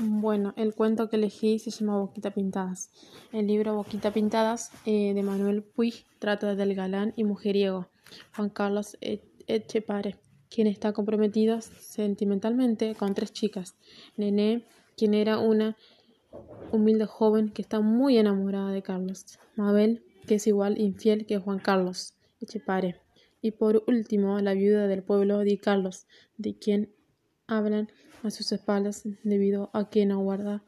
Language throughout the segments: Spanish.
Bueno, el cuento que elegí se llama Boquitas pintadas. El libro Boquitas pintadas de Manuel Puig trata del galán y mujeriego Juan Carlos Etchepare, quien está comprometido sentimentalmente con tres chicas. Nené, quien era una humilde joven que está muy enamorada de Carlos. Mabel, que es igual infiel que Juan Carlos Etchepare. Y por último, la viuda del pueblo de Carlos, de quien hablan a sus espaldas debido a que no guarda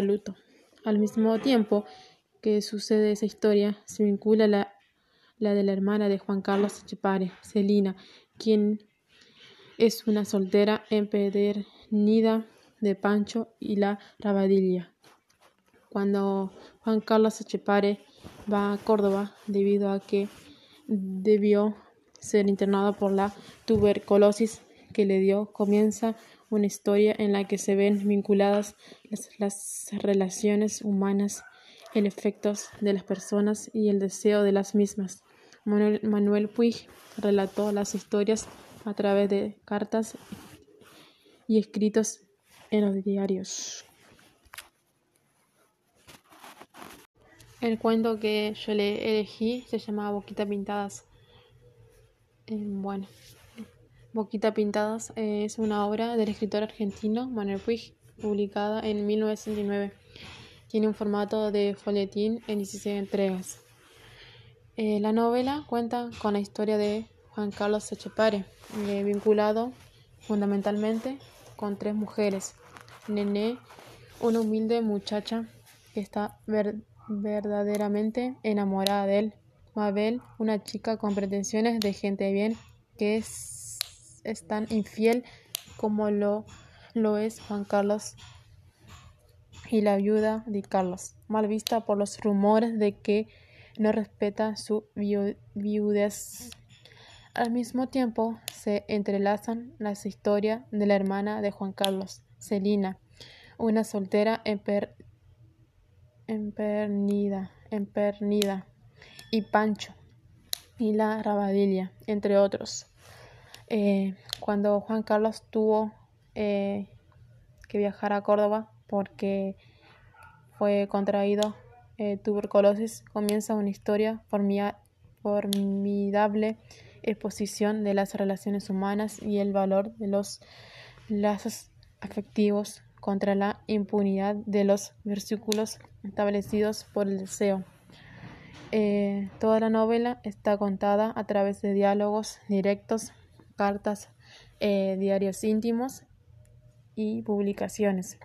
luto. Al mismo tiempo que sucede esa historia, se vincula la de la hermana de Juan Carlos Etchepare, Celina, quien es una soltera empedernida de Pancho y la Rabadilla. Cuando Juan Carlos Etchepare va a Córdoba debido a que debió ser internado por la tuberculosis que le dio, comienza una historia en la que se ven vinculadas las relaciones humanas, el efecto de las personas y el deseo de las mismas. Manuel Puig relató las historias a través de cartas y escritos en los diarios. El cuento que yo le elegí se llamaba Boquitas pintadas. Boquitas pintadas es una obra del escritor argentino Manuel Puig, publicada en 1969. Tiene un formato de folletín en 16 entregas. La novela cuenta con la historia de Juan Carlos Etchepare, vinculado fundamentalmente con tres mujeres. Nené, una humilde muchacha que está verdaderamente enamorada de él. Mabel, una chica con pretensiones de gente bien que es tan infiel como lo es Juan Carlos, y la viuda de Carlos, mal vista por los rumores de que no respeta su viudez. Al mismo tiempo se entrelazan las historias de la hermana de Juan Carlos, Celina, una soltera empedernida, y Pancho y la Rabadilla, entre otros. Cuando Juan Carlos tuvo que viajar a Córdoba porque fue contraído tuberculosis, comienza una historia formidable exposición de las relaciones humanas y el valor de los lazos afectivos contra la impunidad de los versículos establecidos por el deseo. Toda la novela está contada a través de diálogos directos, cartas, diarios íntimos y publicaciones.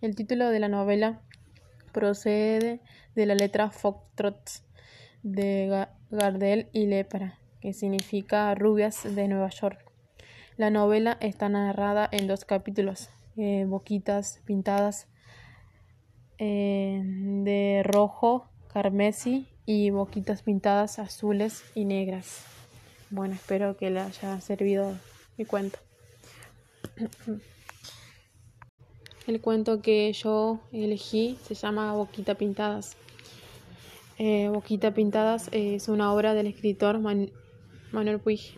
El título de la novela procede de la letra foxtrot de Gardel y Le Pera, que significa rubias de Nueva York. La novela está narrada en dos capítulos, Boquitas pintadas de rojo carmesí y Boquitas pintadas azules y negras. Espero que le haya servido mi cuento. El cuento que yo elegí se llama Boquitas pintadas. Boquitas pintadas es una obra del escritor Manuel Puig,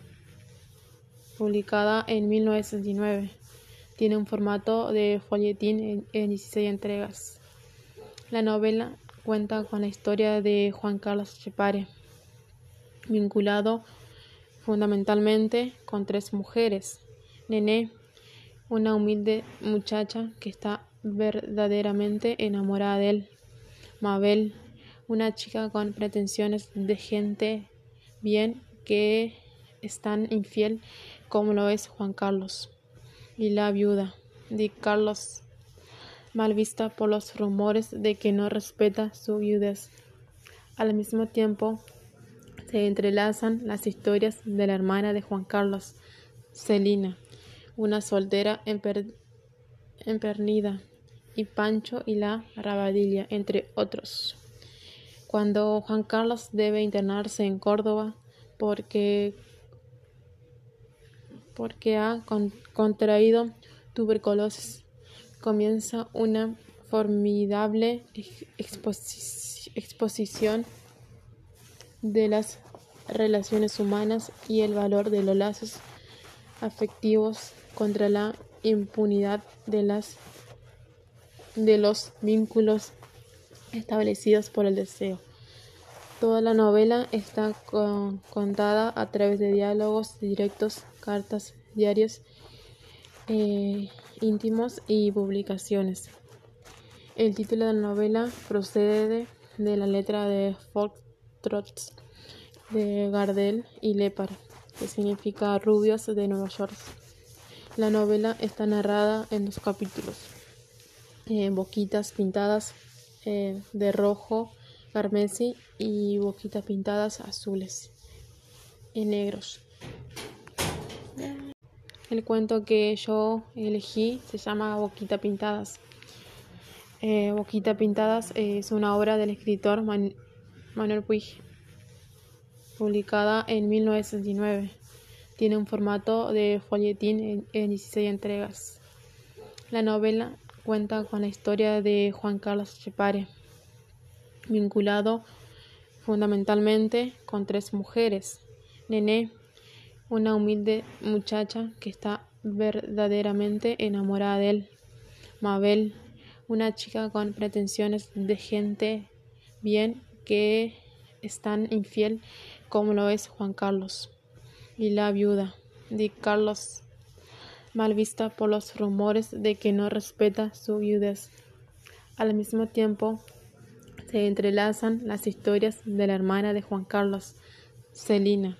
publicada en 1969. Tiene un formato de folletín en 16 entregas. La novela cuenta con la historia de Juan Carlos Etchepare, vinculado fundamentalmente con tres mujeres. Nené, una humilde muchacha que está verdaderamente enamorada de él. Mabel, una chica con pretensiones de gente bien que es tan infiel como lo es Juan Carlos. Y la viuda de Carlos, mal vista por los rumores de que no respeta su viudez. Al mismo tiempo, se entrelazan las historias de la hermana de Juan Carlos, Celina, una soltera empedernida, y Pancho y la Rabadilla, entre otros. Cuando Juan Carlos debe internarse en Córdoba porque ha contraído tuberculosis, comienza una formidable exposición de las relaciones humanas y el valor de los lazos afectivos contra la impunidad de las de los vínculos establecidos por el deseo. Toda la novela está contada a través de diálogos directos, cartas, diarios íntimos y publicaciones. El título de la novela procede de la letra de Foxtrots de Gardel y Le Pera, que significa rubios de Nueva York. La novela está narrada en dos capítulos, Boquitas pintadas de rojo carmesí y boquitas pintadas azules y negros. El cuento que yo elegí se llama Boquitas pintadas. Boquitas pintadas es una obra del escritor Manuel Puig, publicada en 1969. Tiene un formato de folletín en 16 entregas. La novela cuenta con la historia de Juan Carlos Etchepare, vinculado fundamentalmente con tres mujeres: Nené, una humilde muchacha que está verdaderamente enamorada de él; Mabel, una chica con pretensiones de gente bien que es tan infiel como lo es Juan Carlos; y la viuda de Carlos, mal vista por los rumores de que no respeta su viudez. Al mismo tiempo, se entrelazan las historias de la hermana de Juan Carlos, Celina,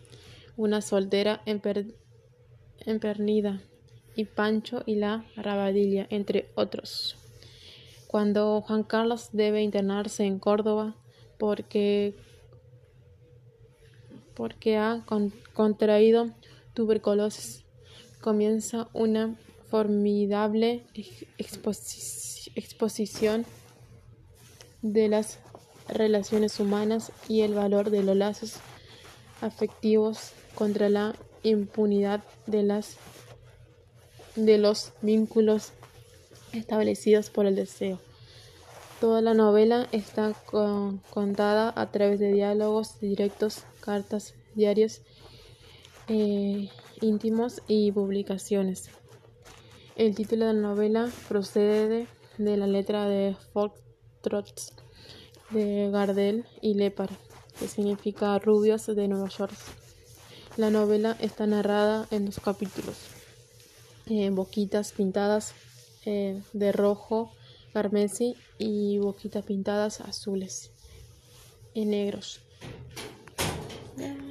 una soltera empernida, y Pancho y la Rabadilla, entre otros. Cuando Juan Carlos debe internarse en Córdoba porque ha contraído tuberculosis, comienza una formidable exposición de las relaciones humanas y el valor de los lazos afectivos contra la impunidad de los vínculos establecidos por el deseo. Toda la novela está contada a través de diálogos directos, cartas, diarios íntimos y publicaciones. El título de la novela procede de la letra de Foxtrots de Gardel y Le Pera, que significa rubios de Nueva York. La novela está narrada en dos capítulos, Boquitas pintadas de rojo carmesí y boquitas pintadas azules y negros.